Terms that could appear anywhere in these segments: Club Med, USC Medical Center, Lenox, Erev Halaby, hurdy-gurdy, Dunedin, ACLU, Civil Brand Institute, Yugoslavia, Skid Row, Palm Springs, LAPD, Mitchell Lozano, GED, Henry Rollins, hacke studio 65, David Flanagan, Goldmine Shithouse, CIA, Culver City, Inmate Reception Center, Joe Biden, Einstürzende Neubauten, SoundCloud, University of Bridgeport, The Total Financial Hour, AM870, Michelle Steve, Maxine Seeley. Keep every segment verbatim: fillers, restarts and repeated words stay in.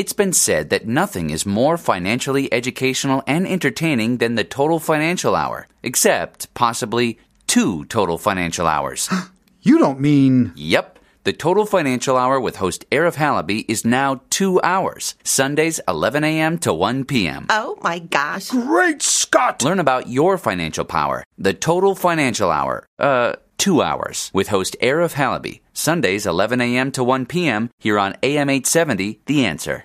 It's been said that nothing is more financially educational and entertaining than the Total Financial Hour, except possibly two Total Financial Hours. You don't mean... Yep. The Total Financial Hour with host Erev Halaby is now two hours, Sundays eleven a.m. to one p.m. Oh, my gosh. Great Scott! Learn about your financial power. The Total Financial Hour, uh, two hours, with host Erev Halaby, Sundays eleven a.m. to one p.m. here on A M eight seventy, The Answer.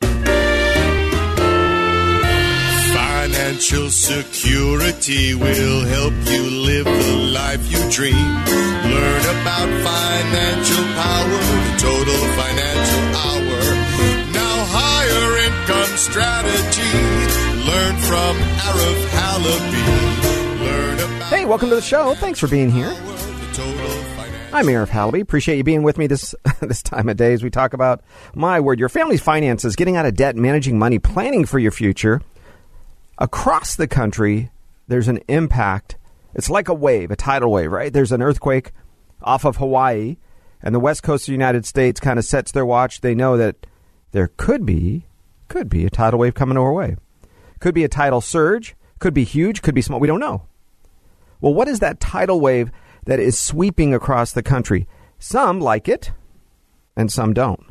Financial security will help you live the life you dream. Learn about financial power, the Total Financial Hour. Now higher income strategy. Learn from Erev Halaby. Learn about... Hey, welcome to the show. Thanks for being here. I'm Erev Halaby. Appreciate you being with me this this time of day as we talk about, my word, your family's finances, getting out of debt, managing money, planning for your future. Across the country, there's an impact. It's like a wave, a tidal wave, right? There's an earthquake off of Hawaii, and the west coast of the United States kind of sets their watch. They know that there could be, could be a tidal wave coming our way. Could be a tidal surge. Could be huge. Could be small. We don't know. Well, what is that tidal wave that is sweeping across the country? Some like it, and some don't.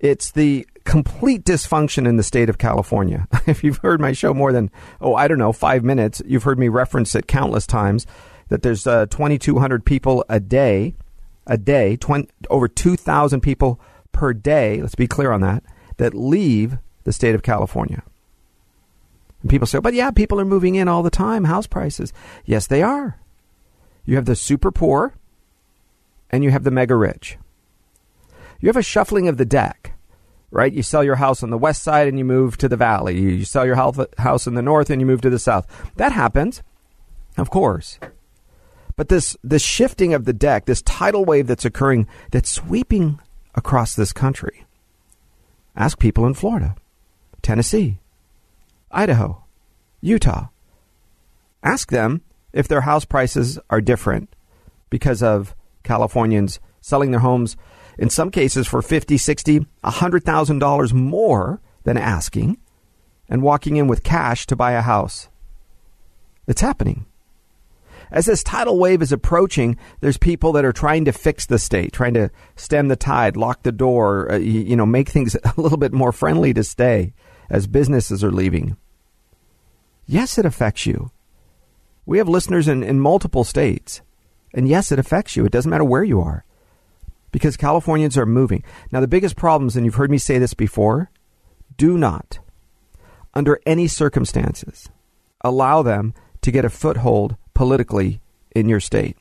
It's the complete dysfunction in the state of California. If you've heard my show more than, oh, I don't know, five minutes, you've heard me reference it countless times, that there's uh, twenty-two hundred people a day, a day, twenty over two thousand people per day, let's be clear on that, that leave the state of California. And people say, but yeah, people are moving in all the time, house prices. Yes, they are. You have the super poor, and you have the mega rich. You have a shuffling of the deck, right? You sell your house on the west side, and you move to the valley. You, you sell your house in the north, and you move to the south. That happens, of course. But this, this shifting of the deck, this tidal wave that's occurring, that's sweeping across this country. Ask people in Florida, Tennessee, Idaho, Utah. Ask them if their house prices are different because of Californians selling their homes, in some cases for fifty thousand dollars, sixty thousand dollars, one hundred thousand dollars more than asking, and walking in with cash to buy a house. It's happening. As this tidal wave is approaching, there's people that are trying to fix the state, trying to stem the tide, lock the door, uh, you, you know, make things a little bit more friendly to stay as businesses are leaving. Yes, it affects you. We have listeners in, in multiple states. And yes, it affects you. It doesn't matter where you are, because Californians are moving. Now, the biggest problems, and you've heard me say this before, do not, under any circumstances, allow them to get a foothold politically in your state.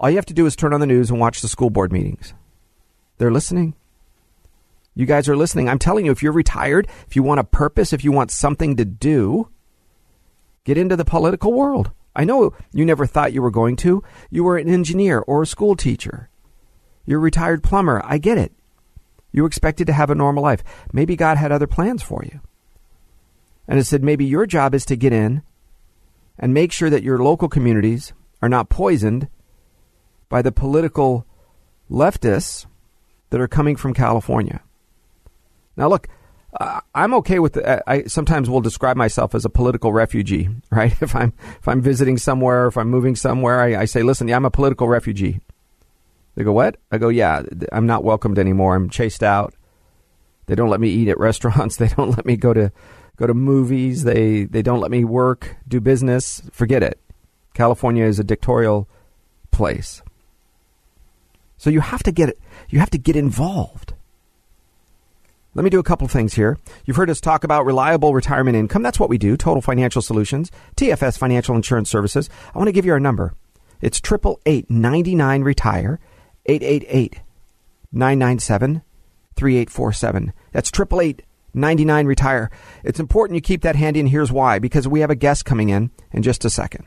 All you have to do is turn on the news and watch the school board meetings. They're listening. You guys are listening. I'm telling you, if you're retired, if you want a purpose, if you want something to do, get into the political world. I know you never thought you were going to. You were an engineer or a school teacher. You're a retired plumber. I get it. You were expected to have a normal life. Maybe God had other plans for you. And it said maybe your job is to get in and make sure that your local communities are not poisoned by the political leftists that are coming from California. Now, look, Uh, I'm okay with the, I, I sometimes will describe myself as a political refugee, right? If I'm if I'm visiting somewhere, if I'm moving somewhere, I, I say, listen, yeah, I'm a political refugee. They go, what? I go, yeah, I'm not welcomed anymore. I'm chased out. They don't let me eat at restaurants. They don't let me go to go to movies. They they don't let me work, do business. Forget it. California is a dictatorial place. So you have to get you have to get involved. Let me do a couple things here. You've heard us talk about reliable retirement income. That's what we do. Total Financial Solutions, T F S Financial Insurance Services. I want to give you our number. It's eight eight eight, nine nine, RETIRE, eight eight eight, nine nine seven, three eight four seven. That's eight eight eight, nine nine, retire. It's important you keep that handy, and here's why. Because we have a guest coming in in just a second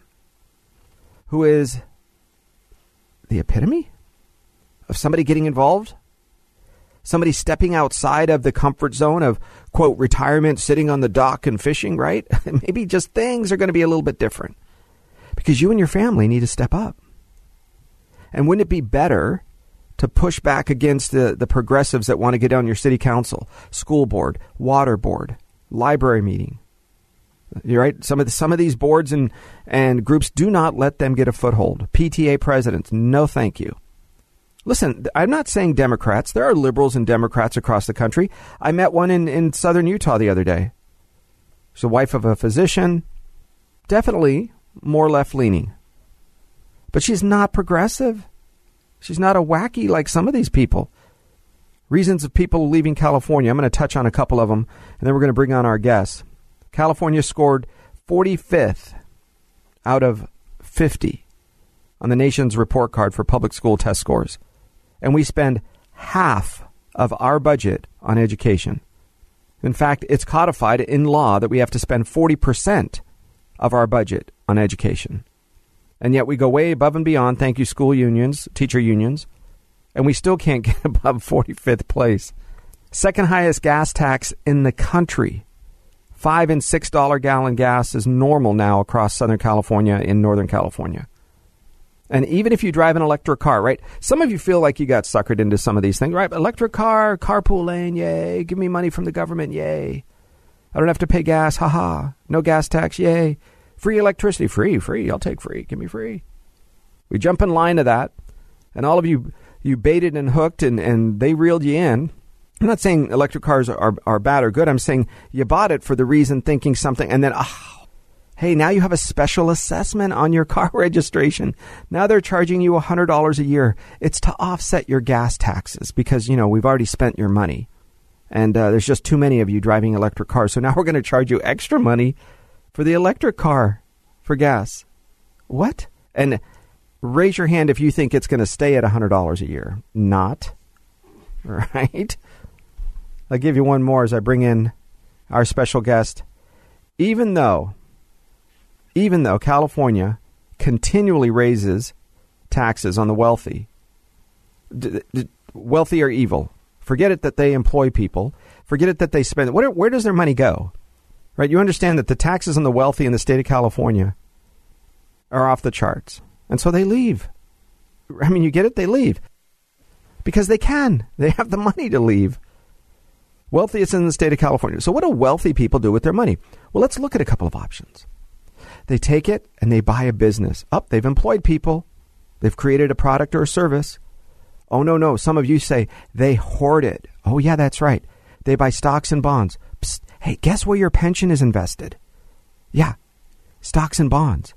who is the epitome of somebody getting involved, somebody stepping outside of the comfort zone of, quote, retirement, sitting on the dock and fishing, right? Maybe just things are going to be a little bit different because you and your family need to step up. And wouldn't it be better to push back against the, the progressives that want to get on your city council, school board, water board, library meeting? You're right. Some of the, some of these boards and, and groups, do not let them get a foothold. P T A presidents, no thank you. Listen, I'm not saying Democrats. There are liberals and Democrats across the country. I met one in, in southern Utah the other day. She's the wife of a physician, definitely more left-leaning. But she's not progressive. She's not a wacky like some of these people. Reasons of people leaving California. I'm going to touch on a couple of them, and then we're going to bring on our guests. California scored forty-fifth out of fifty on the nation's report card for public school test scores. And we spend half of our budget on education. In fact, it's codified in law that we have to spend forty percent of our budget on education. And yet we go way above and beyond, thank you, school unions, teacher unions, and we still can't get above forty-fifth place. Second highest gas tax in the country. Five and six dollar gallon gas is normal now across Southern California and Northern California. And even if you drive an electric car, right? Some of you feel like you got suckered into some of these things, right? Electric car, carpool lane, yay. Give me money from the government, yay. I don't have to pay gas, haha. No gas tax, yay. Free electricity, free, free. I'll take free. Give me free. We jump in line to that. And all of you, you baited and hooked and, and they reeled you in. I'm not saying electric cars are, are, are bad or good. I'm saying you bought it for the reason thinking something and then, ah. Oh, hey, now you have a special assessment on your car registration. Now they're charging you one hundred dollars a year. It's to offset your gas taxes because, you know, we've already spent your money. And uh, there's just too many of you driving electric cars. So now we're going to charge you extra money for the electric car for gas. What? And raise your hand if you think it's going to stay at one hundred dollars a year. Not. Right? I'll give you one more as I bring in our special guest. Even though... Even though California continually raises taxes on the wealthy, d- d- wealthy are evil. Forget it that they employ people. Forget it that they spend. What, where does their money go? Right? You understand that the taxes on the wealthy in the state of California are off the charts. And so they leave. I mean, you get it? They leave. Because they can. They have the money to leave. Wealthiest in the state of California. So what do wealthy people do with their money? Well, let's look at a couple of options. They take it and they buy a business. Up, oh, they've employed people. They've created a product or a service. Oh, no, no. Some of you say they hoard it. Oh, yeah, that's right. They buy stocks and bonds. Psst, hey, guess where your pension is invested? Yeah, stocks and bonds.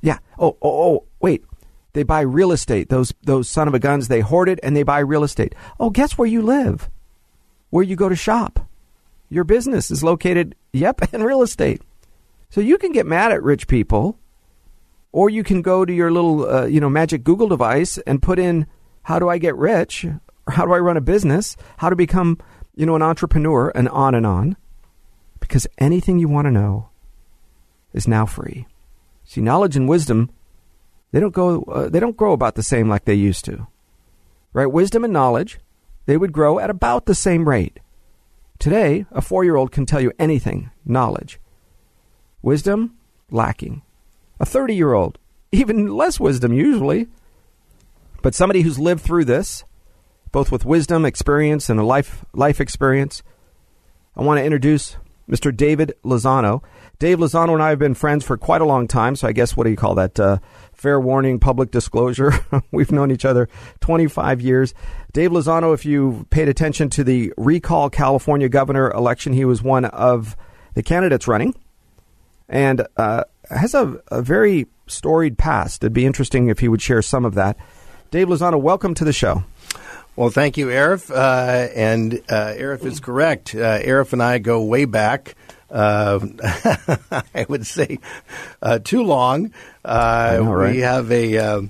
Yeah. Oh, oh, oh, wait. They buy real estate. Those those son of a guns, they hoard it and they buy real estate. Oh, guess where you live? Where you go to shop? Your business is located, yep, in real estate. So you can get mad at rich people, or you can go to your little, uh, you know, magic Google device and put in, how do I get rich? Or how do I run a business? How to become, you know, an entrepreneur, and on and on. Because anything you want to know is now free. See, knowledge and wisdom, they don't go, uh, they don't grow about the same like they used to, right? Wisdom and knowledge, they would grow at about the same rate. Today, a four-year-old can tell you anything, knowledge. Wisdom, lacking. A thirty-year-old, even less wisdom usually. But somebody who's lived through this, both with wisdom, experience, and a life life experience, I want to introduce Mister David Lozano. Dave Lozano and I have been friends for quite a long time, so I guess, what do you call that? Uh, fair warning, public disclosure. We've known each other twenty-five years. Dave Lozano, if you paid attention to the recall California governor election, he was one of the candidates running. And uh, has a, a very storied past. It'd be interesting if he would share some of that. Dave Lozano, welcome to the show. Well, thank you, Erev. Uh, and uh, Erev is correct. Uh, Erev and I go way back. Uh, I would say uh, too long. Uh, know, right? We have a uh,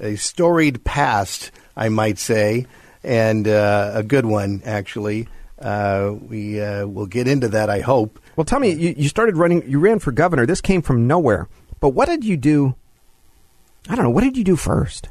a storied past, I might say, and uh, a good one, actually. Uh, we uh, will get into that, I hope. Well, tell me, you, you started running, you ran for governor. This came from nowhere. But what did you do? I don't know. What did you do first?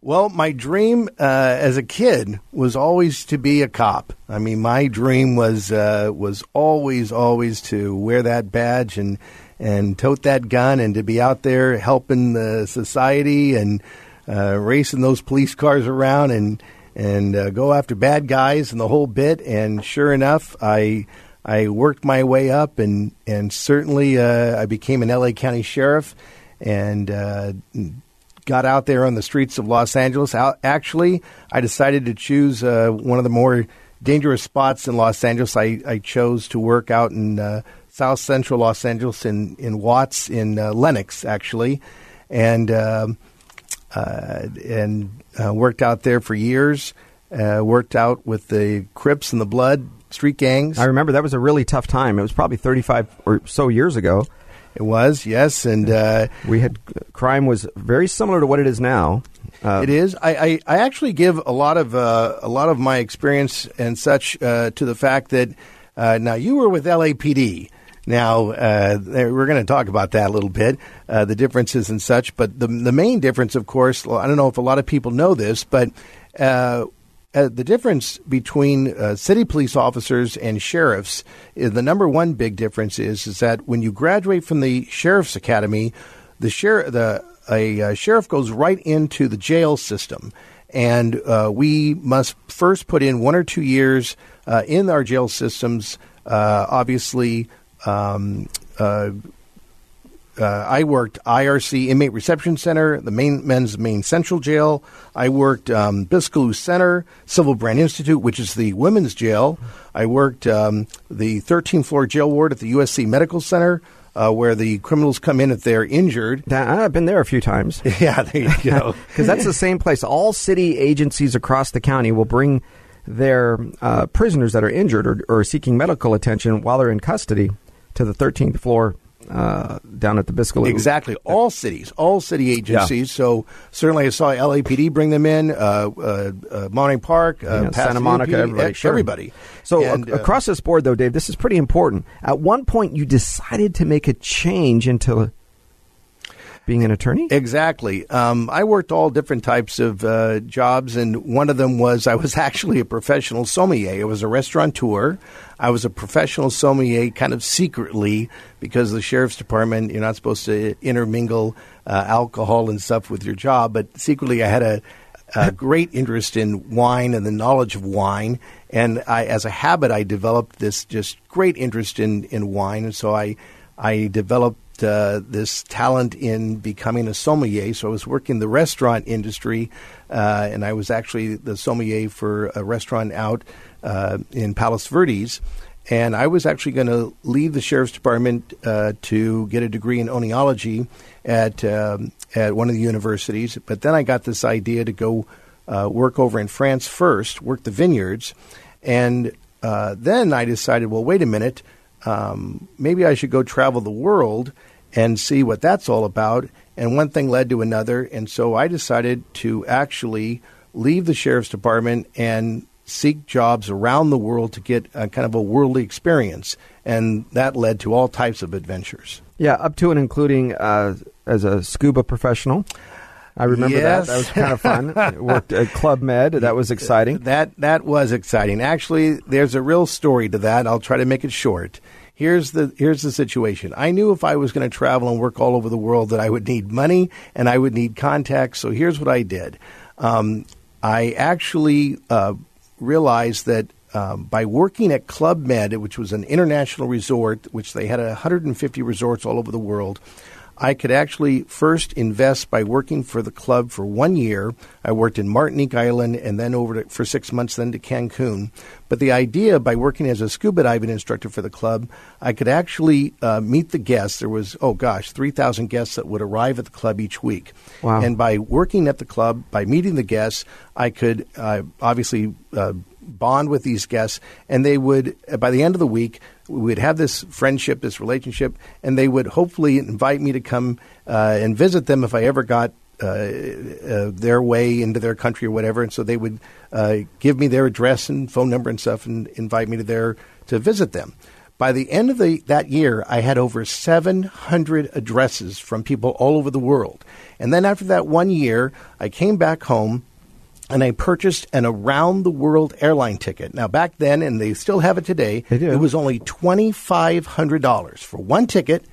Well, my dream uh, as a kid was always to be a cop. I mean, my dream was uh, was always, always to wear that badge and and tote that gun and to be out there helping the society and uh, racing those police cars around and and uh, go after bad guys and the whole bit. And sure enough, I I worked my way up and and certainly uh, I became an L A County Sheriff and. Uh, got out there on the streets of Los Angeles. Actually, I decided to choose uh, one of the more dangerous spots in Los Angeles. I, I chose to work out in uh, South Central Los Angeles in, in Watts, in uh, Lenox, actually, and uh, uh, and uh, worked out there for years, uh, worked out with the Crips and the Blood street gangs. I remember that was a really tough time. It was probably thirty-five or so years ago. It was, yes, and uh, we had crime was very similar to what it is now. Uh, it is. I, I, I actually give a lot of uh, a lot of my experience and such uh, to the fact that uh, now you were with L A P D. Now uh, we're going to talk about that a little bit, uh, the differences and such. But the the main difference, of course, I don't know if a lot of people know this, but uh, uh, the difference between uh, city police officers and sheriffs. The number one big difference is is that when you graduate from the sheriff's academy, the sheriff the a uh, sheriff goes right into the jail system, and uh, we must first put in one or two years uh, in our jail systems. Uh, obviously, um, uh, uh, I worked I R C Inmate Reception Center, the main men's main central jail. I worked um, Biscaloo Center, Civil Brand Institute, which is the women's jail. I worked um, the thirteenth floor jail ward at the U S C Medical Center, uh, where the criminals come in if they're injured. Now, I've been there a few times. Yeah, there you go. Because that's the same place. All city agencies across the county will bring their uh, prisoners that are injured or, or seeking medical attention while they're in custody to the thirteenth floor uh, down at the Biscayne. Exactly. All cities, all city agencies. Yeah. So certainly I saw L A P D bring them in, uh, uh, uh, Monterey Park, uh, you know, Santa Monica, P D, everybody. Sure. everybody. So and, uh, across this board, though, Dave, this is pretty important. At one point, you decided to make a change into being an attorney? Exactly. Um, I worked all different types of uh, jobs, and one of them was I was actually a professional sommelier. I was a restaurateur. I was a professional sommelier kind of secretly because the sheriff's department, you're not supposed to intermingle uh, alcohol and stuff with your job, but secretly I had a, a great interest in wine and the knowledge of wine, and I, as a habit, I developed this just great interest in, in wine, and so I, I developed Uh, this talent in becoming a sommelier. So I was working in the restaurant industry, uh, and I was actually the sommelier for a restaurant out uh, in Palos Verdes. And I was actually going to leave the sheriff's department uh, to get a degree in oenology at um, at one of the universities. But then I got this idea to go uh, work over in France first, work the vineyards. And uh, then I decided, well, wait a minute, um, maybe I should go travel the world and see what that's all about. And one thing led to another. And so I decided to actually leave the sheriff's department and seek jobs around the world to get a kind of a worldly experience. And that led to all types of adventures. Yeah, up to and including uh, as a scuba professional. I remember yes. that. That was kind of fun. I worked at Club Med. That was exciting. That that was exciting. Actually, there's a real story to that. I'll try to make it short. Here's the here's the situation. I knew if I was going to travel and work all over the world that I would need money and I would need contacts. So here's what I did. Um, I actually uh, realized that um, by working at Club Med, which was an international resort, which they had one hundred fifty resorts all over the world, I could actually first invest by working for the club for one year. I worked in Martinique Island and then over to, for six months, then to Cancun. But the idea, by working as a scuba diving instructor for the club, I could actually uh, meet the guests. There was, oh gosh, three thousand guests that would arrive at the club each week. Wow. And by working at the club, by meeting the guests, I could uh, obviously uh, bond with these guests. And they would, by the end of the week, we'd have this friendship, this relationship, and they would hopefully invite me to come uh, and visit them if I ever got uh, uh, their way into their country or whatever. And so they would uh, give me their address and phone number and stuff and invite me to their to visit them. By the end of the, that year, I had over seven hundred addresses from people all over the world. And then after that one year, I came back home and I purchased an around-the-world airline ticket. Now, back then, and they still have it today, it was only twenty-five hundred dollars for one ticket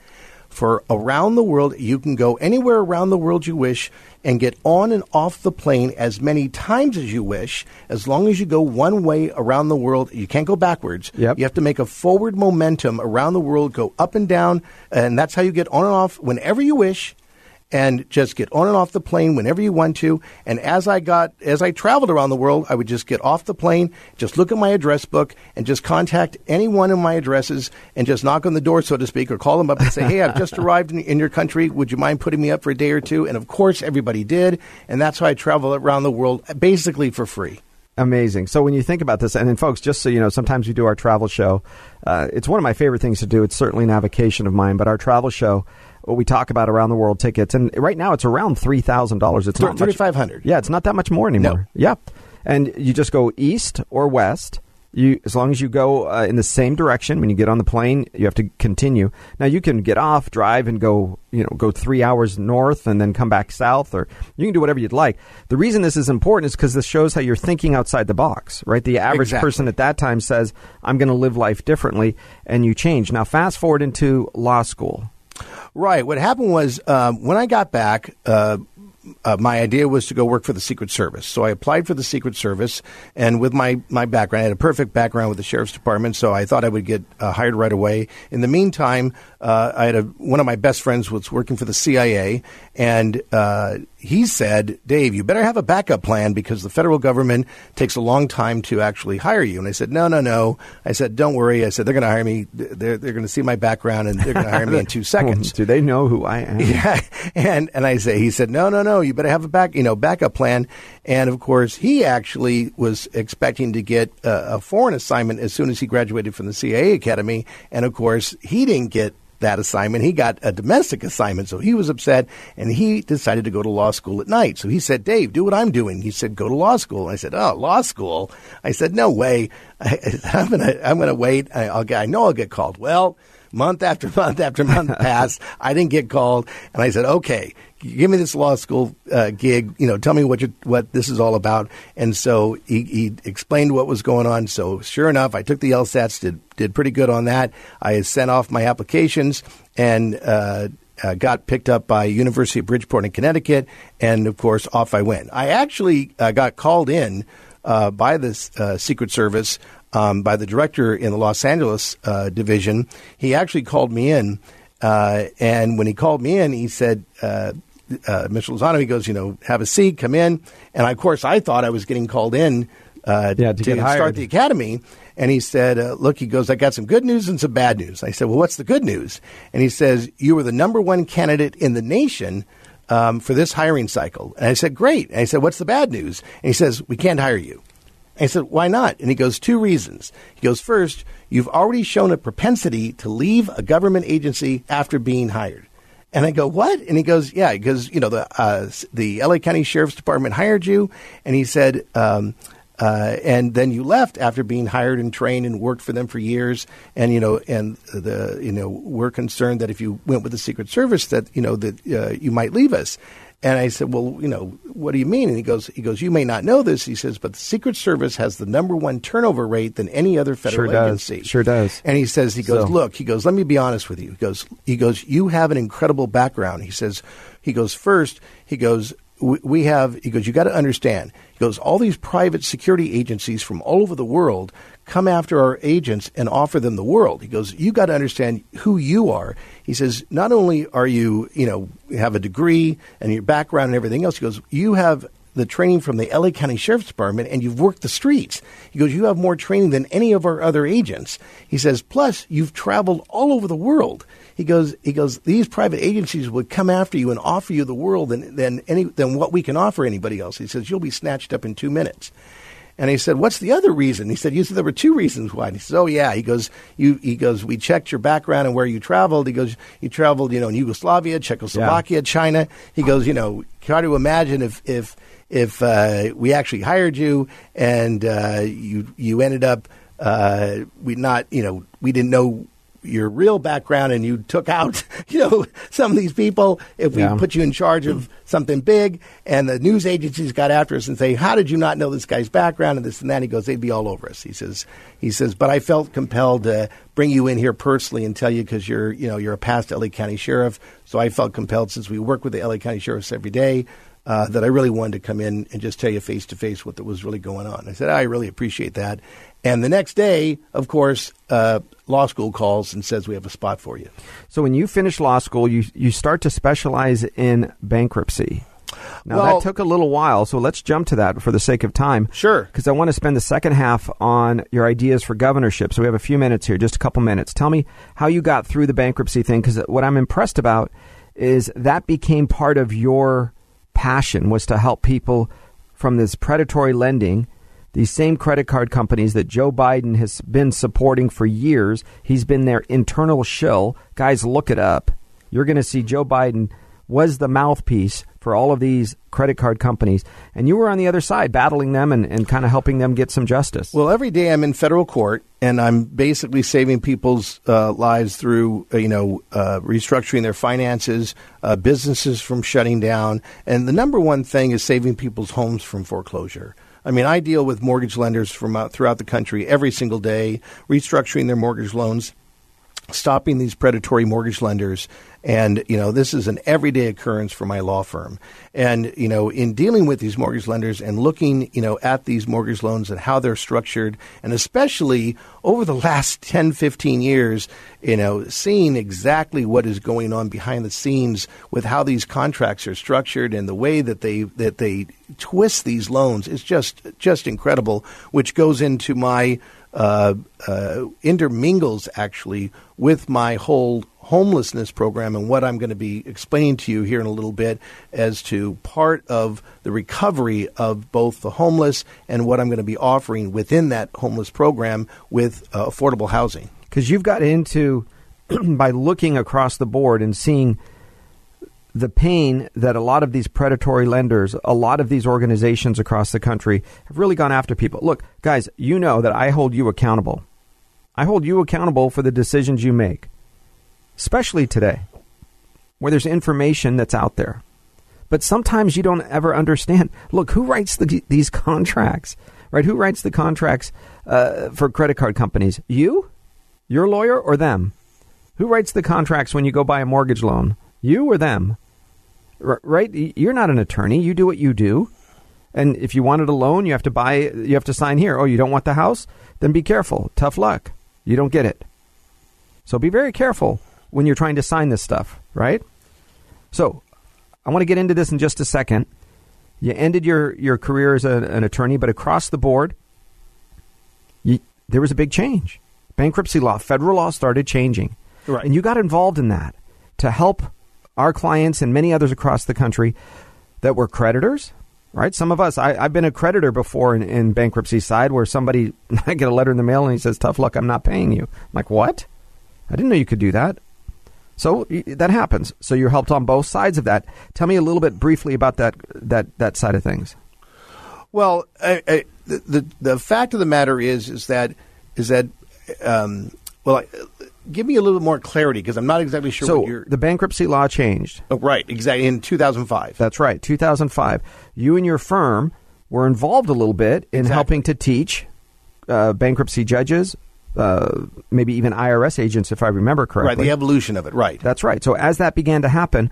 for around the world. You can go anywhere around the world you wish and get on and off the plane as many times as you wish, as long as you go one way around the world. You can't go backwards. Yep. You have to make a forward momentum around the world, go up and down, and that's how you get on and off whenever you wish, and just get on and off the plane whenever you want to. And as I got, as I traveled around the world, I would just get off the plane, just look at my address book, and just contact anyone in my addresses and just knock on the door, so to speak, or call them up and say, hey, I've just arrived in, in your country. Would you mind putting me up for a day or two? And, of course, everybody did. And that's how I travel around the world basically for free. Amazing. So when you think about this, and then folks, just so you know, sometimes we do our travel show. Uh, it's one of my favorite things to do. It's certainly not a vacation of mine, but our travel show, what we talk about around the world tickets, and right now it's around three thousand dollars. It's not thirty-five hundred. Yeah, it's not that much more anymore. No. Yep. And you just go east or west. You, as long as you go uh, in the same direction when you get on the plane, you have to continue. Now you can get off, drive, and go, you know, go three hours north and then come back south, or you can do whatever you'd like. The reason this is important is because this shows how you're thinking outside the box, right? The average Exactly. person at that time says, "I'm going to live life differently," and you change. Now fast forward into law school. Right. What happened was um, when I got back, uh, uh, my idea was to go work for the Secret Service. So I applied for the Secret Service, and with my, my background, I had a perfect background with the Sheriff's Department, so I thought I would get uh, hired right away. In the meantime, uh, I had a, one of my best friends was working for the C I A, and uh, he said, Dave, you better have a backup plan because the federal government takes a long time to actually hire you. And I said, no, no, no. I said, don't worry. I said, they're going to hire me. They're, they're going to see my background, and they're going to hire me in two seconds. Do they know who I am? Yeah. And, and I say, he said, no, no, no. You better have a back, you know, backup plan. And, of course, he actually was expecting to get a, a foreign assignment as soon as he graduated from the C I A Academy. And, of course, he didn't get that assignment. He got a domestic assignment, so he was upset, and he decided to go to law school at night. So he said, Dave, do what I'm doing. He said, go to law school. And I said, oh, law school? I said, no way. I, I'm gonna, I'm gonna wait. I, I'll, I know I'll get called. Well, month after month after month passed. I didn't get called, and I said, okay, give me this law school uh, gig. You know, tell me what you, what this is all about. And so he, he explained what was going on. So sure enough, I took the LSATs, did did pretty good on that. I sent off my applications and uh, uh, got picked up by University of Bridgeport in Connecticut. And of course, off I went. I actually uh, got called in uh, by the uh, Secret Service. Um, by the director in the Los Angeles uh, division. He actually called me in, uh, and when he called me in, he said, uh, uh, Mitchell Lozano, he goes, you know, have a seat, come in. And, I, of course, I thought I was getting called in uh, yeah, to, to start the academy. And he said, uh, look, he goes, I got some good news and some bad news. I said, well, what's the good news? And he says, you were the number one candidate in the nation um, for this hiring cycle. And I said, great. And I said, what's the bad news? And he says, we can't hire you. I said, why not? And he goes, two reasons. He goes, first, you've already shown a propensity to leave a government agency after being hired. And I go, what? And he goes, yeah, because, you know, the uh, the L A County Sheriff's Department hired you. And he said, um, uh, and then you left after being hired and trained and worked for them for years. And, you know, and the, you know, we're concerned that if you went with the Secret Service that, you know, that uh, you might leave us. And I said, well, you know, what do you mean? And he goes, he goes, you may not know this. He says, but the Secret Service has the number one turnover rate than any other federal sure agency. Sure does. And he says, he goes, so. Look, he goes, let me be honest with you. He goes, he goes, you have an incredible background. He says, he goes, first, he goes, we, we have, he goes, you got to understand. He goes, all these private security agencies from all over the world come after our agents and offer them the world. He goes, you got to understand who you are. He says, not only are you, you know, have a degree and your background and everything else, he goes, you have the training from the L A County Sheriff's Department and you've worked the streets. He goes, you have more training than any of our other agents. He says, plus you've traveled all over the world. He goes, he goes, these private agencies would come after you and offer you the world than, than any, than what we can offer anybody else. He says, you'll be snatched up in two minutes. And he said, "What's the other reason?" He said, "You said there were two reasons why." And he says, "Oh yeah." He goes, "You." He goes, "We checked your background and where you traveled." He goes, "You traveled, you know, in Yugoslavia, Czechoslovakia, yeah. China." He goes, "You know, try to imagine if if if uh, we actually hired you and uh, you you ended up uh, we not you know we didn't know your real background and you took out, you know, some of these people, if we yeah. put you in charge of something big and the news agencies got after us and say, how did you not know this guy's background and this and that? He goes, they'd be all over us. He says, he says, but I felt compelled to bring you in here personally and tell you because you're, you know, you're a past L A County Sheriff. So I felt compelled, since we work with the L A County Sheriffs every day, Uh, that I really wanted to come in and just tell you face-to-face what was really going on. I said, I really appreciate that. And the next day, of course, uh, law school calls and says, we have a spot for you. So when you finish law school, you, you start to specialize in bankruptcy. Now, well, that took a little while, so let's jump to that for the sake of time. Sure. Because I want to spend the second half on your ideas for governorship. So we have a few minutes here, just a couple minutes. Tell me how you got through the bankruptcy thing, because what I'm impressed about is that became part of your passion, was to help people from this predatory lending, these same credit card companies that Joe Biden has been supporting for years. He's been their internal shill. Guys, look it up. You're going to see Joe Biden was the mouthpiece for all of these credit card companies. And you were on the other side battling them and, and kind of helping them get some justice. Well, every day I'm in federal court and I'm basically saving people's uh, lives through, you know, uh, restructuring their finances, uh, businesses from shutting down. And the number one thing is saving people's homes from foreclosure. I mean, I deal with mortgage lenders from out throughout the country every single day, restructuring their mortgage loans, stopping these predatory mortgage lenders. And, you know, this is an everyday occurrence for my law firm. And, you know, in dealing with these mortgage lenders and looking, you know, at these mortgage loans and how they're structured, and especially over the last ten, fifteen years, you know, seeing exactly what is going on behind the scenes with how these contracts are structured and the way that they that they twist these loans is just just incredible, which goes into my uh, uh, intermingles actually with my whole homelessness program and what I'm going to be explaining to you here in a little bit as to part of the recovery of both the homeless and what I'm going to be offering within that homeless program with uh, affordable housing. Because you've got into, by looking across the board and seeing the pain that a lot of these predatory lenders, a lot of these organizations across the country have really gone after people. Look, guys, you know that I hold you accountable. I hold you accountable for the decisions you make. Especially today, where there's information that's out there. But sometimes you don't ever understand. Look, who writes the, these contracts, right? Who writes the contracts uh, for credit card companies? You, your lawyer, or them? Who writes the contracts when you go buy a mortgage loan? You or them, R- right? You're not an attorney. You do what you do. And if you wanted a loan, you have to buy, you have to sign here. Oh, you don't want the house? Then be careful. Tough luck. You don't get it. So be very careful when you're trying to sign this stuff, right? So I want to get into this in just a second. You ended your, your career as a, an attorney, but across the board, you, there was a big change. Bankruptcy law, federal law started changing. Right. And you got involved in that to help our clients and many others across the country that were creditors, right? Some of us, I, I've been a creditor before in, in bankruptcy side where somebody, I get a letter in the mail and he says, tough luck, I'm not paying you. I'm like, what? I didn't know you could do that. So that happens. So you're helped on both sides of that. Tell me a little bit briefly about that that, that side of things. Well, I, I, the, the the fact of the matter is is that is that um, well, give me a little bit more clarity because I'm not exactly sure. So what you're... the bankruptcy law changed. Oh, right, exactly in two thousand five. That's right, two thousand five. You and your firm were involved a little bit in exactly. helping to teach uh, bankruptcy judges. Uh, maybe even I R S agents, if I remember correctly. Right, the evolution of it, right. That's right. So as that began to happen,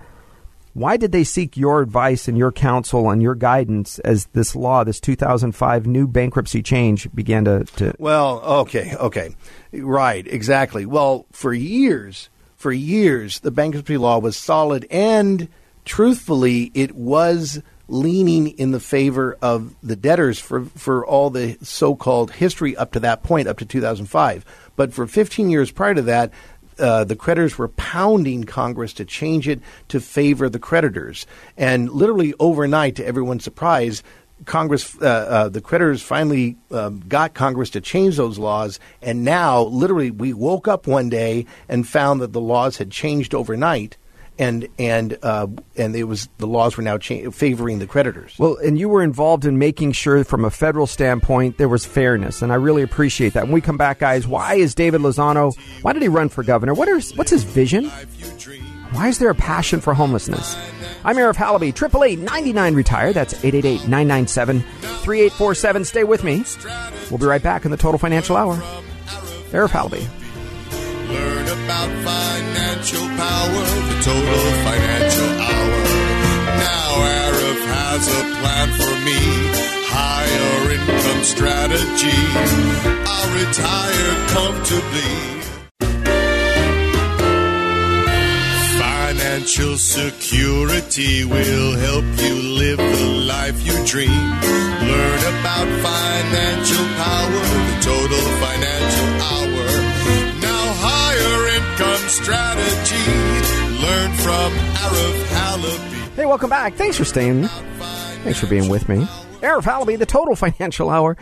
why did they seek your advice and your counsel and your guidance as this law, this two thousand five new bankruptcy change began to... to well, okay, okay. Right, exactly. Well, for years, for years, the bankruptcy law was solid and truthfully, it was leaning in the favor of the debtors for, for all the so-called history up to that point, up to two thousand five. But for fifteen years prior to that, uh, the creditors were pounding Congress to change it to favor the creditors. And literally overnight, to everyone's surprise, Congress, uh, uh, the critters finally um, got Congress to change those laws, and now literally we woke up one day and found that the laws had changed overnight, and and uh, and it was the laws were now cha- favoring the critters. Well, and you were involved in making sure from a federal standpoint there was fairness, and I really appreciate that. When we come back, guys, why is David Lozano? Why did he run for governor? What is what's his vision? Why is there a passion for homelessness? I'm Erev Halaby, eight eight eight, nine nine, retire. That's eight eight eight, nine nine seven, three eight four seven. Stay with me. We'll be right back in the Total Financial Hour. Erev Halaby. Learn about financial power, the Total Financial Hour. Now Erev has a plan for me, higher income strategy. I'll retire comfortably. Financial security will help you live the life you dream. Learn about financial power, the Total Financial Hour. Now higher income strategy. Learn from Erev Halaby. Hey, welcome back. Thanks for staying. Thanks for being with me. Erev Halaby, the Total Financial Hour.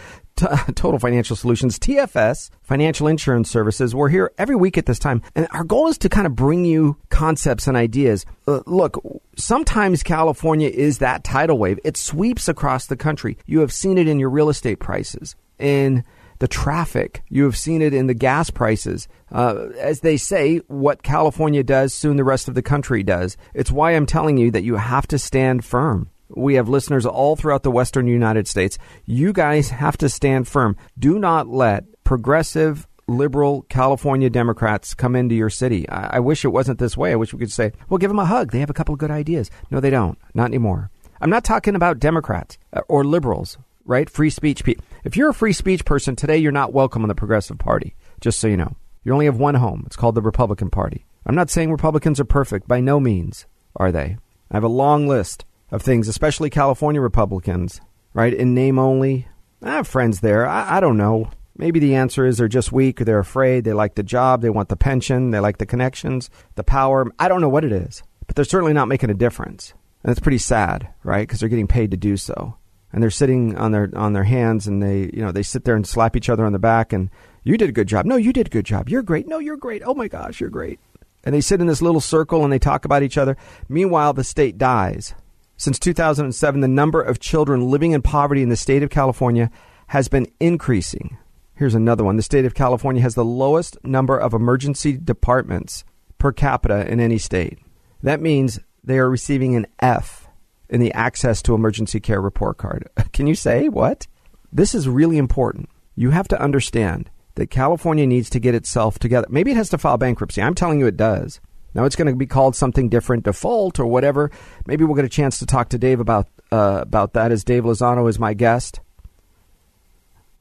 Total Financial Solutions, T F S Financial Insurance Services. We're here every week at this time, and our goal is to kind of bring you concepts and ideas. Uh, look, sometimes California is that tidal wave. It sweeps across the country. You have seen it in your real estate prices, in the traffic. You have seen it in the gas prices. Uh, as they say, what California does, soon the rest of the country does. It's why I'm telling you that you have to stand firm. We have listeners all throughout the Western United States. You guys have to stand firm. Do not let progressive, liberal California Democrats come into your city. I, I wish it wasn't this way. I wish we could say, well, give them a hug. They have a couple of good ideas. No, they don't. Not anymore. I'm not talking about Democrats or liberals, right? Free speech. Pe- if you're a free speech person today, you're not welcome in the Progressive Party, just so you know. You only have one home. It's called the Republican Party. I'm not saying Republicans are perfect. By no means are they. I have a long list of things, especially California Republicans, right? In name only. I have friends there. I, I don't know. Maybe the answer is they're just weak, or they're afraid. They like the job. They want the pension. They like the connections, the power. I don't know what it is, but they're certainly not making a difference. And it's pretty sad, right? Because they're getting paid to do so. And they're sitting on their on their hands, and they, you know, they sit there and slap each other on the back. And you did a good job. No, you did a good job. You're great. No, you're great. Oh, my gosh, you're great. And they sit in this little circle and they talk about each other. Meanwhile, the state dies. Since two thousand seven, the number of children living in poverty in the state of California has been increasing. Here's another one. The state of California has the lowest number of emergency departments per capita in any state. That means they are receiving an F in the Access to Emergency Care report card. Can you say what? This is really important. You have to understand that California needs to get itself together. Maybe it has to file bankruptcy. I'm telling you it does. Now, it's going to be called something different, default or whatever. Maybe we'll get a chance to talk to Dave about uh, about that, as Dave Lozano is my guest.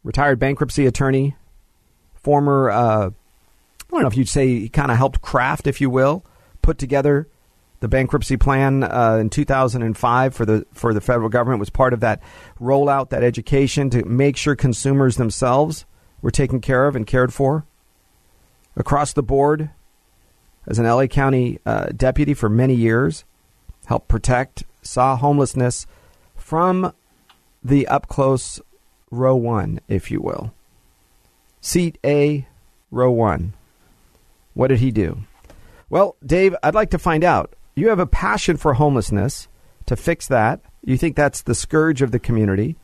Retired bankruptcy attorney, former, uh, I don't know if you'd say he kind of helped craft, if you will, put together the bankruptcy plan uh, in two thousand five for the for the federal government. It was part of that rollout, that education to make sure consumers themselves were taken care of and cared for across the board. As an L A County uh, deputy for many years, helped protect, saw homelessness from the up-close row one, if you will. Seat A, row one. What did he do? Well, Dave, I'd like to find out. You have a passion for homelessness, to fix that. You think that's the scourge of the community.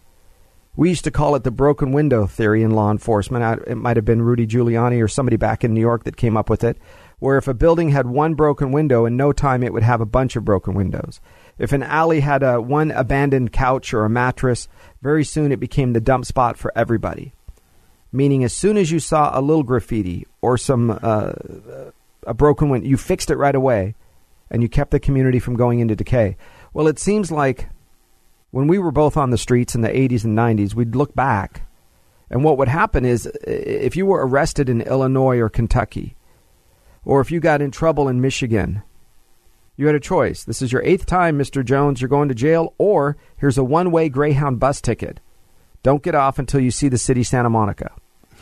We used to call it the broken window theory in law enforcement. I, it might have been Rudy Giuliani or somebody back in New York that came up with it, where if a building had one broken window, in no time it would have a bunch of broken windows. If an alley had a one abandoned couch or a mattress, very soon it became the dump spot for everybody. Meaning, as soon as you saw a little graffiti or some uh, a broken window, you fixed it right away, and you kept the community from going into decay. Well, it seems like when we were both on the streets in the eighties and nineties, we'd look back, and what would happen is, if you were arrested in Illinois or Kentucky, or if you got in trouble in Michigan, you had a choice. This is your eighth time, Mister Jones. You're going to jail, or here's a one-way Greyhound bus ticket. Don't get off until you see the city Santa Monica.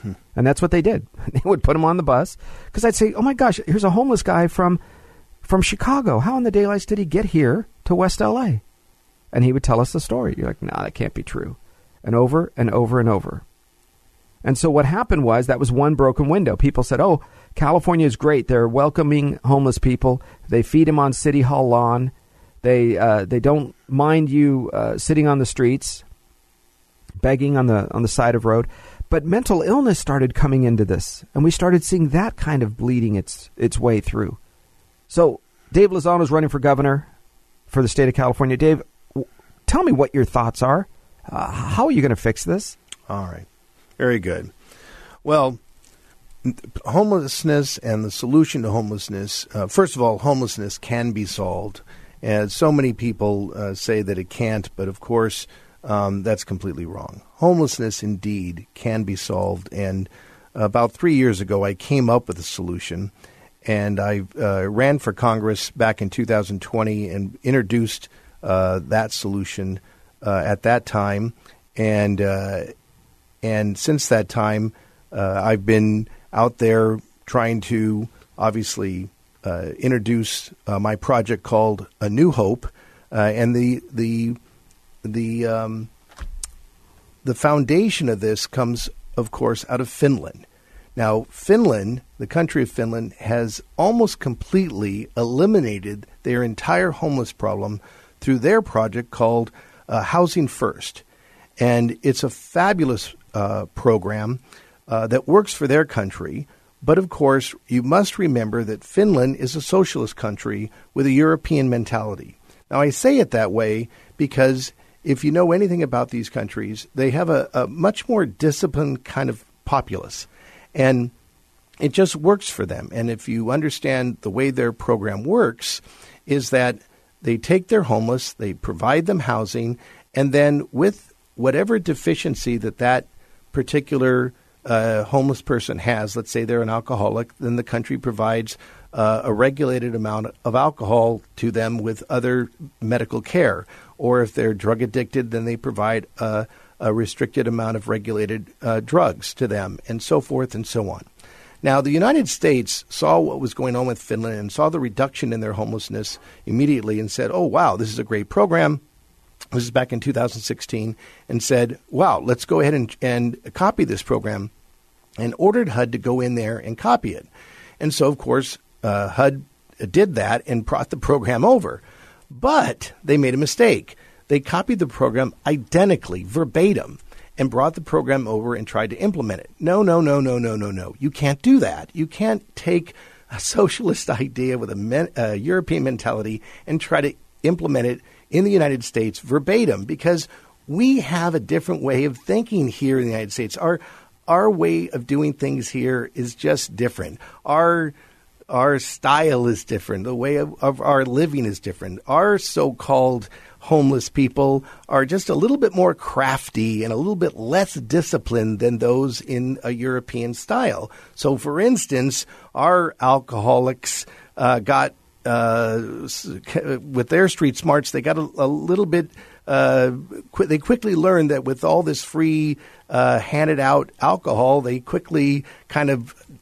Hmm. And that's what they did. They would put him on the bus, because I'd say, oh, my gosh, here's a homeless guy from from Chicago. How in the daylights did he get here to West L A? and he would tell us the story. You're like, nah, that can't be true. And over and over and over. And so what happened was that was one broken window. People said, oh, California is great. They're welcoming homeless people. They feed them on City Hall lawn. They uh, they don't mind you uh, sitting on the streets, begging on the on the side of road. But mental illness started coming into this, and we started seeing that kind of bleeding its its way through. So Dave Lozano is running for governor for the state of California. Dave, w- tell me what your thoughts are. Uh, how are you going to fix this? All right. Very good. Well, homelessness and the solution to homelessness, uh, first of all, homelessness can be solved. And so many people uh, say that it can't, but of course, um, that's completely wrong. Homelessness indeed can be solved. And about three years ago, I came up with a solution. And I uh, ran for Congress back in two thousand twenty and introduced uh, that solution uh, at that time. And uh, and since that time, uh, I've been out there trying to obviously Uh, introduce uh, my project called A New Hope, uh, and the the the um, the foundation of this comes, of course, out of Finland. Now, Finland, the country of Finland, has almost completely eliminated their entire homeless problem through their project called uh, Housing First, and it's a fabulous uh, program uh, that works for their country. But, of course, you must remember that Finland is a socialist country with a European mentality. Now, I say it that way because if you know anything about these countries, they have a, a much more disciplined kind of populace. And it just works for them. And if you understand the way their program works is that they take their homeless, they provide them housing, and then with whatever deficiency that that particular a homeless person has, let's say they're an alcoholic, then the country provides uh, a regulated amount of alcohol to them with other medical care. Or if they're drug addicted, then they provide a, a restricted amount of regulated uh, drugs to them, and so forth and so on. Now, the United States saw what was going on with Finland and saw the reduction in their homelessness immediately and said, oh, wow, this is a great program. This is back in two thousand sixteen, and said, wow, let's go ahead and, and copy this program, and ordered H U D to go in there and copy it. And so, of course, uh, H U D did that and brought the program over. But they made a mistake. They copied the program identically, verbatim, and brought the program over and tried to implement it. No, no, no, no, no, no, no. You can't do that. You can't take a socialist idea with a, men, a European mentality and try to implement it in the United States verbatim, because we have a different way of thinking here in the United States. Our our way of doing things here is just different. Our our style is different. The way of, of our living is different. Our so-called homeless people are just a little bit more crafty and a little bit less disciplined than those in a European style. So, for instance, our alcoholics uh, got Uh, with their street smarts, they got a, a little bit uh, qu- they quickly learned that with all this free uh, handed out alcohol, they quickly kind of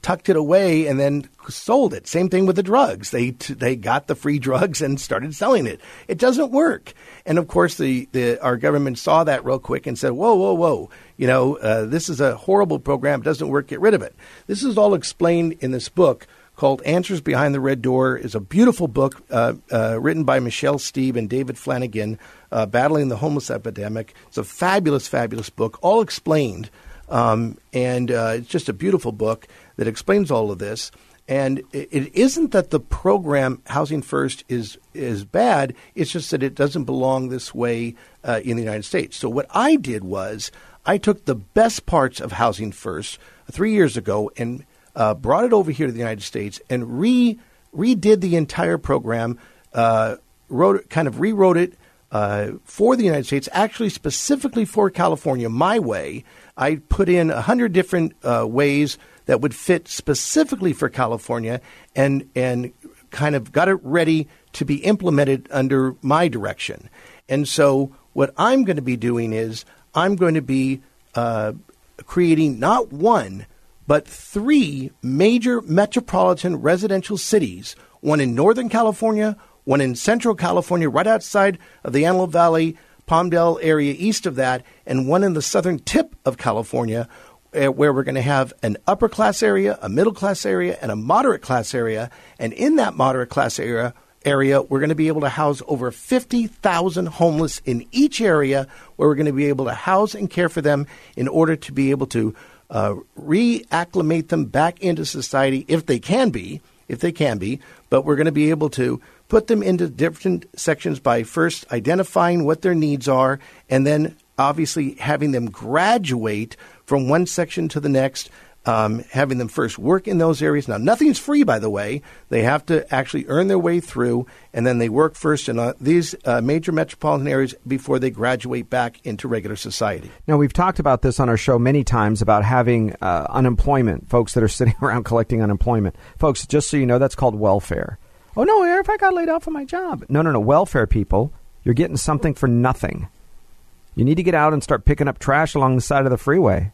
tucked it away and then sold it. Same thing with the drugs. They t- they got the free drugs and started selling it. It doesn't work. And of course, the, the our government saw that real quick and said, whoa, whoa, whoa, you know, uh, this is a horrible program. It doesn't work. Get rid of it. This is all explained in this book called Answers Behind the Red Door. Is a beautiful book uh, uh, written by Michelle Steve and David Flanagan, uh, Battling the Homeless Epidemic. It's a fabulous, fabulous book, all explained. Um, and uh, it's just a beautiful book that explains all of this. And it, it isn't that the program Housing First is is bad. It's just that it doesn't belong this way uh, in the United States. So what I did was I took the best parts of Housing First three years ago and Uh, brought it over here to the United States and re redid the entire program, uh, wrote kind of rewrote it uh, for the United States, actually specifically for California, my way. I put in a hundred different uh, ways that would fit specifically for California, and and kind of got it ready to be implemented under my direction. And so what I'm going to be doing is I'm going to be uh, creating not one, but three major metropolitan residential cities, one in Northern California, one in Central California, right outside of the Antelope Valley, Palmdale area east of that, and one in the southern tip of California, where we're going to have an upper class area, a middle class area, and a moderate class area. And in that moderate class area, area we're going to be able to house over fifty thousand homeless in each area, where we're going to be able to house and care for them in order to be able to uh, reacclimate them back into society if they can be, if they can be. But we're going to be able to put them into different sections by first identifying what their needs are, and then obviously having them graduate from one section to the next, um, having them first work in those areas. Now, nothing's free, by the way. They have to actually earn their way through, and then they work first in uh, these uh, major metropolitan areas before they graduate back into regular society. Now, we've talked about this on our show many times about having uh, unemployment, folks that are sitting around collecting unemployment. Folks, just so you know, that's called welfare. Oh, no, Eric, I got laid off from my job. No, no, no. Welfare people, you're getting something for nothing. You need to get out and start picking up trash along the side of the freeway.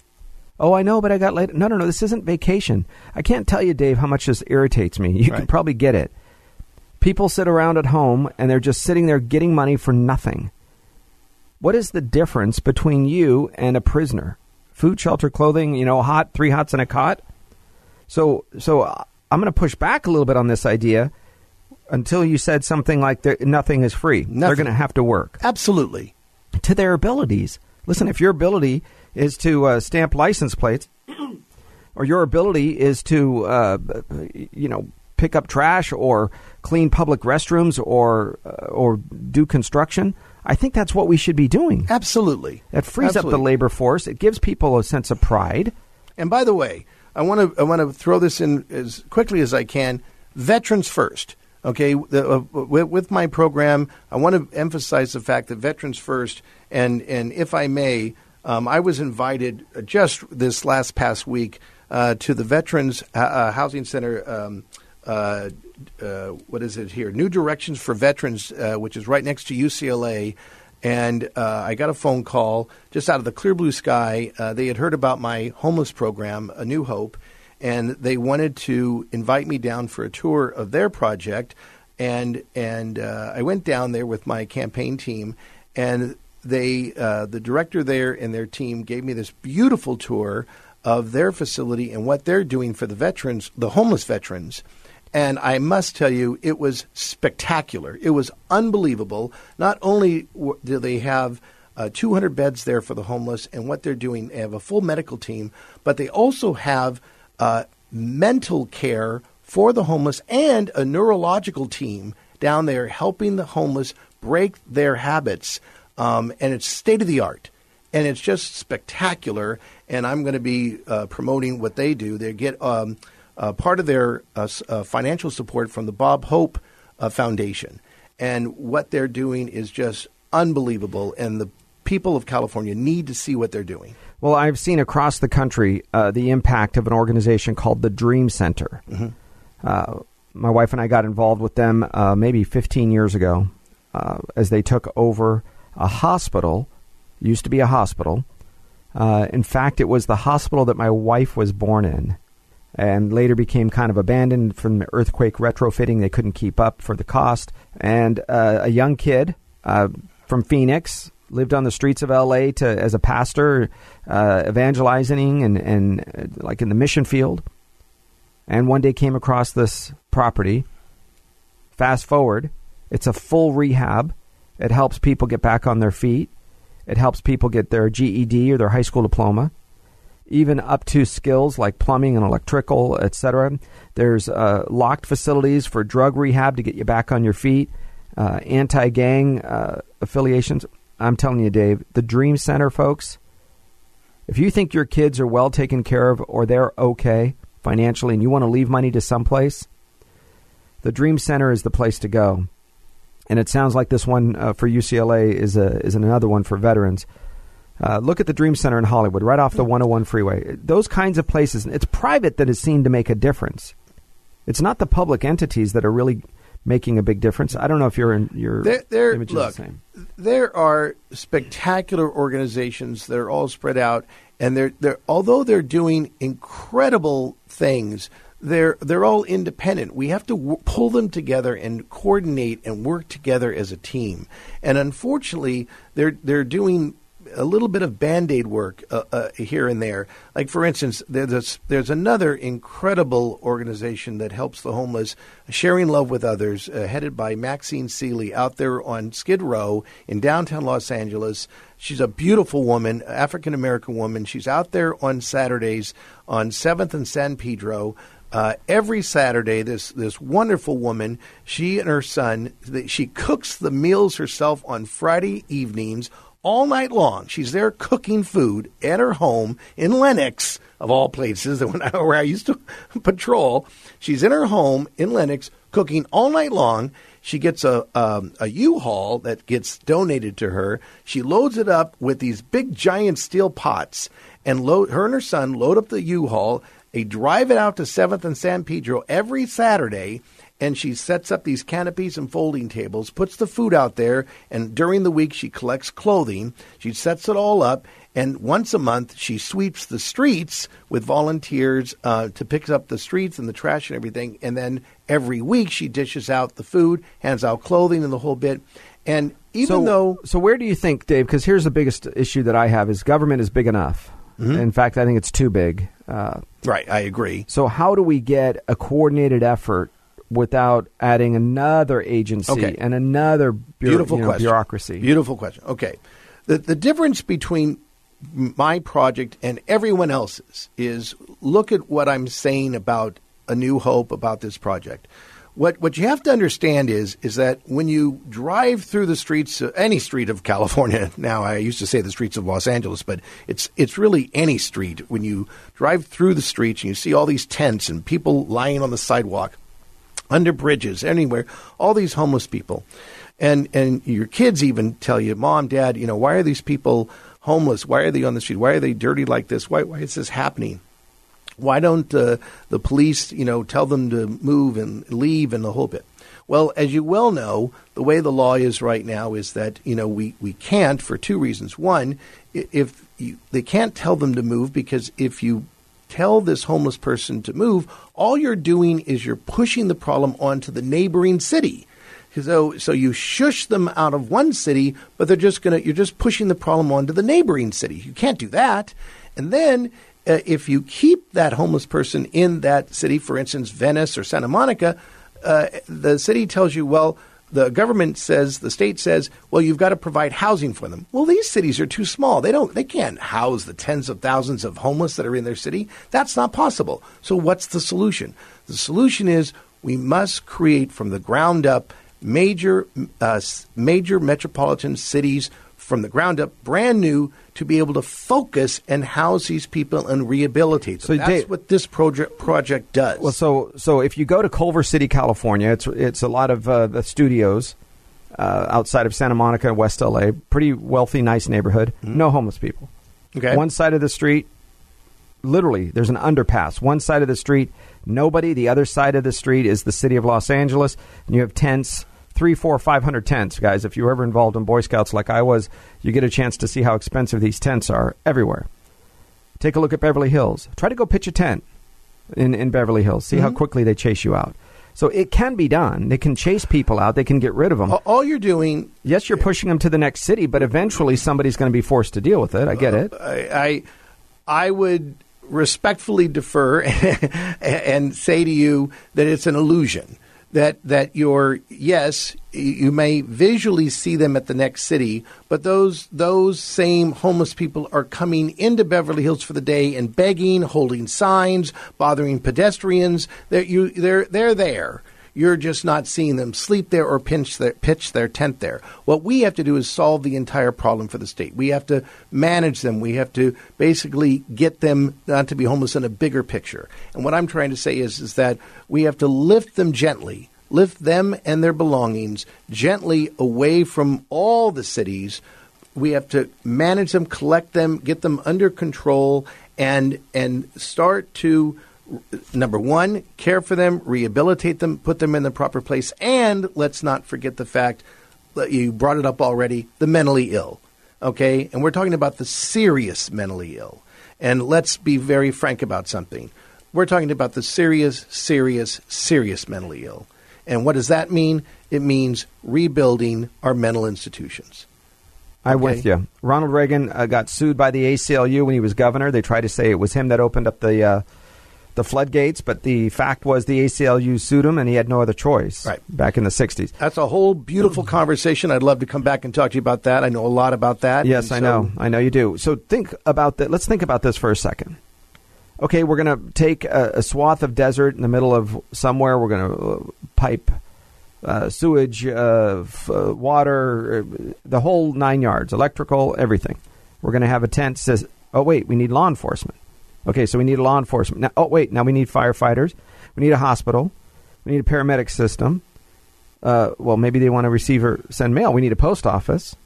Oh, I know, but I got laid. No, no, no. This isn't vacation. I can't tell you, Dave, how much this irritates me. You right. can probably get it. People sit around at home and they're just sitting there getting money for nothing. What is the difference between you and a prisoner? Food, shelter, clothing, you know, hot, three hots and a cot. So, so I'm going to push back a little bit on this idea until you said something like there, nothing is free. Nothing. They're going to have to work. Absolutely. To their abilities. Listen, if your ability is to uh, stamp license plates, or your ability is to, uh, you know, pick up trash or clean public restrooms or uh, or do construction, I think that's what we should be doing. Absolutely. That frees Absolutely. up the labor force. It gives people a sense of pride. And by the way, I want to I want to throw this in as quickly as I can. Veterans first. Okay, the, uh, with, with my program, I want to emphasize the fact that Veterans First, and, and if I may, um, I was invited just this last past week uh, to the Veterans uh, Housing Center, um, uh, uh, what is it here, New Directions for Veterans, uh, which is right next to U C L A, and uh, I got a phone call just out of the clear blue sky. Uh, they had heard about my homeless program, A New Hope, and they wanted to invite me down for a tour of their project. And and uh, I went down there with my campaign team, and they uh, the director there and their team gave me this beautiful tour of their facility and what they're doing for the veterans, the homeless veterans. And I must tell you, it was spectacular. It was unbelievable. Not only do they have uh, two hundred beds there for the homeless and what they're doing, they have a full medical team, but they also have Uh, mental care for the homeless and a neurological team down there helping the homeless break their habits. Um, and it's state of the art. And it's just spectacular. And I'm going to be uh, promoting what they do. They get um, uh, part of their uh, uh, financial support from the Bob Hope uh, Foundation. And what they're doing is just unbelievable. And the people of California need to see what they're doing. Well, I've seen across the country uh, the impact of an organization called the Dream Center. Mm-hmm. Uh, my wife and I got involved with them uh, maybe fifteen years ago uh, as they took over a hospital, used to be a hospital. Uh, in fact, it was the hospital that my wife was born in and later became kind of abandoned from the earthquake retrofitting. They couldn't keep up for the cost. And uh, a young kid uh, from Phoenix lived on the streets of L A to as a pastor, uh, evangelizing and, and uh, like in the mission field. And one day came across this property. Fast forward, it's a full rehab. It helps people get back on their feet. It helps people get their G E D or their high school diploma, even up to skills like plumbing and electrical, et cetera. There's uh, locked facilities for drug rehab to get you back on your feet, uh, anti-gang uh, affiliations. I'm telling you, Dave, the Dream Center, folks, if you think your kids are well taken care of or they're okay financially and you want to leave money to someplace, the Dream Center is the place to go. And it sounds like this one uh, for U C L A is a, is another one for veterans. Uh, look at the Dream Center in Hollywood, right off the one oh one freeway. Those kinds of places. It's private that is seen to make a difference. It's not the public entities that are really making a big difference. I don't know if you're in your there, there, image is look, the same. There are spectacular organizations that are all spread out, and they're, they're although they're doing incredible things, they're they're all independent. We have to w- pull them together and coordinate and work together as a team. And unfortunately, they're they're doing a little bit of Band-Aid work uh, uh, here and there. Like, for instance, there's, a, there's another incredible organization that helps the homeless, Sharing Love with Others, uh, headed by Maxine Seeley out there on Skid Row in downtown Los Angeles. She's a beautiful woman, African-American woman. She's out there on Saturdays on seventh and San Pedro. Uh, every Saturday, this this wonderful woman, she and her son, she cooks the meals herself on Friday evenings, all night long. She's there cooking food at her home in Lenox, of all places, where I used to patrol. She's in her home in Lenox cooking all night long. She gets a um, a U-Haul that gets donated to her. She loads it up with these big, giant steel pots, and load, her and her son load up the U-Haul. They drive it out to seventh and San Pedro every Saturday, and she sets up these canopies and folding tables, puts the food out there, and during the week she collects clothing. She sets it all up, and once a month she sweeps the streets with volunteers uh, to pick up the streets and the trash and everything, and then every week she dishes out the food, hands out clothing and the whole bit. And even so, though... So where do you think, Dave, because here's the biggest issue that I have is government is big enough. Mm-hmm. In fact, I think it's too big. Uh, right, I agree. So how do we get a coordinated effort without adding another agency okay. and another bureau- Beautiful you know, question. bureaucracy? Beautiful question. Okay. The, the difference between my project and everyone else's is look at what I'm saying about A New Hope, about this project. What what you have to understand is is that when you drive through the streets, uh, any street of California, now I used to say the streets of Los Angeles, but it's it's really any street. When you drive through the streets and you see all these tents and people lying on the sidewalk, under bridges, anywhere, all these homeless people. And and your kids even tell you, Mom, Dad, you know, why are these people homeless? Why are they on the street? Why are they dirty like this? Why why is this happening? Why don't uh, the police, you know, tell them to move and leave and the whole bit? Well, as you well know, the way the law is right now is that, you know, we, we can't for two reasons. One, if you, they can't tell them to move, because if you tell this homeless person to move, all you're doing is you're pushing the problem onto the neighboring city. So, so you shush them out of one city, but they're just gonna you're just pushing the problem onto the neighboring city. You can't do that. And then Uh, if you keep that homeless person in that city, for instance, Venice or Santa Monica, uh, the city tells you, well, the government says, the state says, well, you've got to provide housing for them. Well, these cities are too small. They don't, they can't house the tens of thousands of homeless that are in their city. That's not possible. So what's the solution? The solution is we must create from the ground up major, uh, major metropolitan cities from the ground up, brand new, to be able to focus and house these people and rehabilitate them. So that's Dave, what this project project does. Well, so so if you go to Culver City, California, it's it's a lot of uh, the studios uh, outside of Santa Monica and West L A. Pretty wealthy, nice neighborhood. Mm-hmm. No homeless people. Okay. One side of the street, literally, there's an underpass. One side of the street, nobody. The other side of the street is the city of Los Angeles, and you have tents. Three, four, five hundred tents, guys. If you were ever involved in Boy Scouts like I was, you get a chance to see how expensive these tents are everywhere. Take a look at Beverly Hills. Try to go pitch a tent in, in Beverly Hills. See mm-hmm. how quickly they chase you out. So it can be done. They can chase people out. They can get rid of them. All you're doing... Yes, you're pushing them to the next city, but eventually somebody's going to be forced to deal with it. I get it. Uh, I, I, I would... respectfully defer and say to you that it's an illusion. That that you're yes, you may visually see them at the next city, but those those same homeless people are coming into Beverly Hills for the day and begging, holding signs, bothering pedestrians. They're you they're they're there. You're just not seeing them sleep there or pinch their, pitch their tent there. What we have to do is solve the entire problem for the state. We have to manage them. We have to basically get them not to be homeless in a bigger picture. And what I'm trying to say is, is that we have to lift them gently, lift them and their belongings gently away from all the cities. We have to manage them, collect them, get them under control, and and start to... Number one, care for them, rehabilitate them, put them in the proper place. And let's not forget the fact that you brought it up already, the mentally ill. Okay? And we're talking about the serious mentally ill. And let's be very frank about something. We're talking about the serious, serious, serious mentally ill. And what does that mean? It means rebuilding our mental institutions. I'm okay. with you. Ronald Reagan uh, got sued by the A C L U when he was governor. They tried to say it was him that opened up the uh, the floodgates, but the fact was the A C L U sued him, and he had no other choice right. back in the sixties. That's a whole beautiful conversation. I'd love to come back and talk to you about that. I know a lot about that. Yes, so- I know. I know you do. So think about that. Let's think about this for a second. Okay, we're going to take a, a swath of desert in the middle of somewhere. We're going to pipe Uh, sewage, uh, f- uh, water, uh, the whole nine yards, electrical, everything. We're going to have a tent that says, oh, wait, we need law enforcement. Okay, so we need law enforcement. Now, oh, wait, now we need firefighters. We need a hospital. We need a paramedic system. Uh, well, maybe they want to receive or send mail. We need a post office.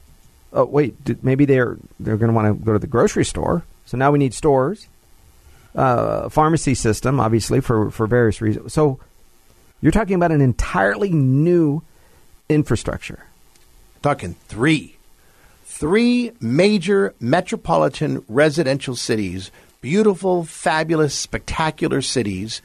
Oh, wait, d- maybe they're they're going to want to go to the grocery store. So now we need stores. Uh, pharmacy system, obviously, for, for various reasons. So you're talking about an entirely new infrastructure. Talking three. Three major metropolitan residential cities, beautiful, fabulous, spectacular cities,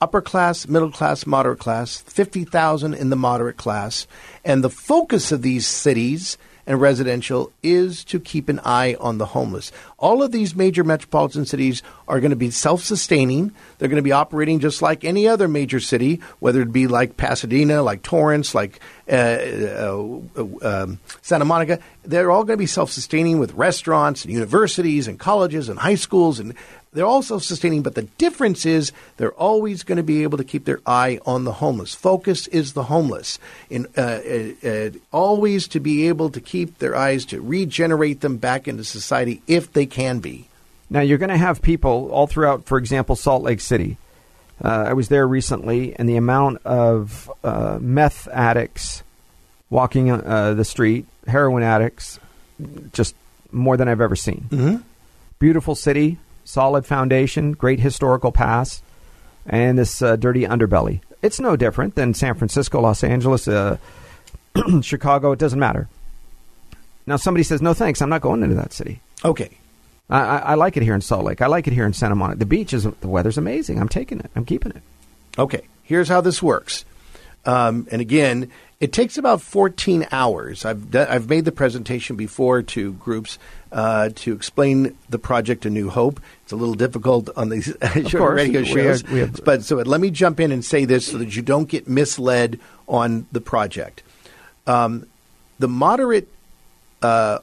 upper class, middle class, moderate class, fifty thousand in the moderate class. And the focus of these cities and residential is to keep an eye on the homeless. All of these major metropolitan cities are going to be self-sustaining. They're going to be operating just like any other major city, whether it be like Pasadena, like Torrance, like uh, uh, uh, um, Santa Monica. They're all going to be self-sustaining with restaurants and universities and colleges and high schools, and they're all self-sustaining, but the difference is they're always going to be able to keep their eye on the homeless. Focus is the homeless, and uh, uh, uh, always to be able to keep their eyes to regenerate them back into society if they can be. Now, you're going to have people all throughout, for example, Salt Lake City. Uh, I was there recently, and the amount of uh, meth addicts walking uh, the street, heroin addicts, just more than I've ever seen. Mm-hmm. Beautiful city. Solid foundation, great historical past, and this uh, dirty underbelly. It's no different than San Francisco, Los Angeles, uh, Chicago. It doesn't matter. Now, somebody says, no, thanks. I'm not going into that city. Okay. I, I, I like it here in Salt Lake. I like it here in Santa Monica. The beach is, the weather's amazing. I'm taking it. I'm keeping it. Okay. Here's how this works. Um, and again, it takes about fourteen hours. I've done, I've made the presentation before to groups uh, to explain the project A New Hope. It's a little difficult on these short course, radio shows, we have, we have. but so let me jump in and say this so that you don't get misled on the project. Um, the moderate uh,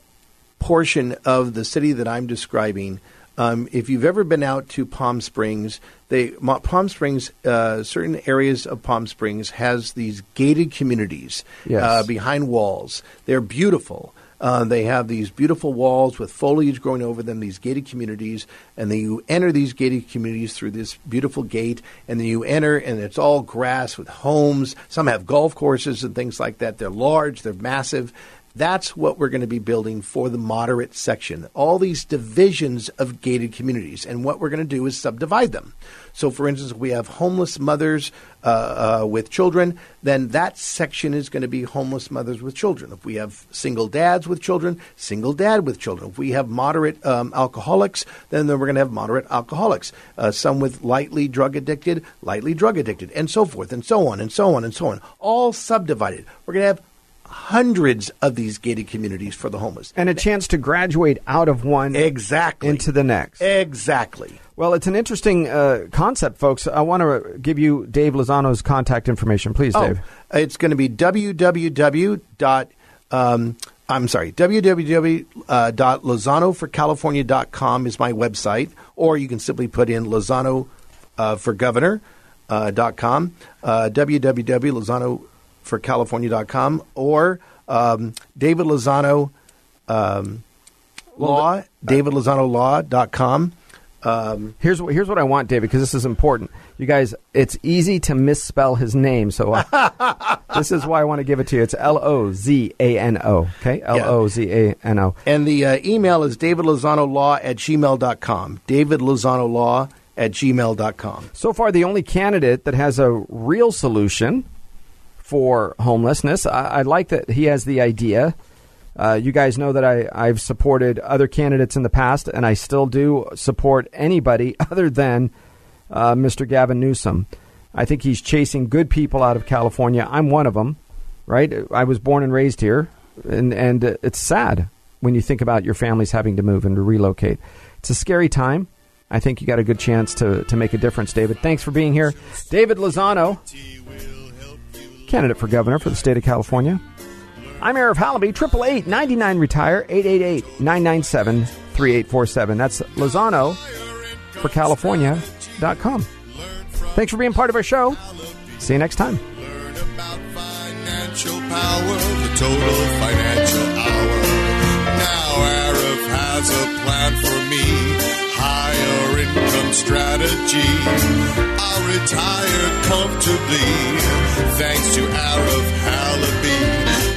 portion of the city that I'm describing. Um, if you've ever been out to Palm Springs, they Palm Springs, uh, certain areas of Palm Springs has these gated communities yes. uh, behind walls. They're beautiful. Uh, they have these beautiful walls with foliage growing over them, these gated communities. And then you enter these gated communities through this beautiful gate. And then you enter, and it's all grass with homes. Some have golf courses and things like that. They're large. They're massive. That's what we're going to be building for the moderate section, all these divisions of gated communities. And what we're going to do is subdivide them. So, for instance, if we have homeless mothers uh, uh, with children, then that section is going to be homeless mothers with children. If we have single dads with children, single dad with children. If we have moderate um, alcoholics, then, then we're going to have moderate alcoholics, uh, some with lightly drug addicted, lightly drug addicted, and so forth, and so on, and so on, and so on, all subdivided. We're going to have hundreds of these gated communities for the homeless. And a chance to graduate out of one exactly into the next. Exactly. Well, it's an interesting uh, concept, folks. I want to give you Dave Lozano's contact information. Please, oh, Dave. It's going to be www. Um, I'm sorry, www dot lozano for california dot com is my website, or you can simply put in Lozano uh, for governor uh, dot com, uh, www dot lozano dot com. For California dot com or um, David Lozano um, Law, David Lozano Law dot com. Um, here's, here's what I want, David, because this is important. You guys, it's easy to misspell his name, so I, this is why I want to give it to you. It's L O Z A N O, okay? L O Z A N O. And the uh, email is david lozano law at gmail dot com, david lozano law at gmail dot com. So far, the only candidate that has a real solution for homelessness. I, I like that he has the idea. Uh, you guys know that I, I've supported other candidates in the past, and I still do support anybody other than uh, Mister Gavin Newsom. I think he's chasing good people out of California. I'm one of them, right? I was born and raised here, and, and it's sad when you think about your families having to move and to relocate. It's a scary time. I think you got a good chance to, to make a difference, David. Thanks for being here. David Lozano, candidate for governor for the state of California. I'm Erev Halaby, eight eight eight, nine nine, RETIRE, eight eight eight, nine nine seven, three eight four seven. That's Lozano for California dot com. Thanks for being part of our show. See you next time. Learn about financial power, the total financial hour. Now Erev has a plan for me. Higher income strategy. I'll retire comfortably thanks to Erev Halaby.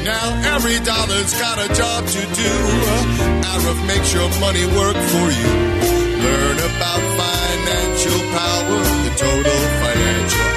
Now every dollar's got a job to do. Erev makes your money work for you. Learn about financial power, the total financial hour.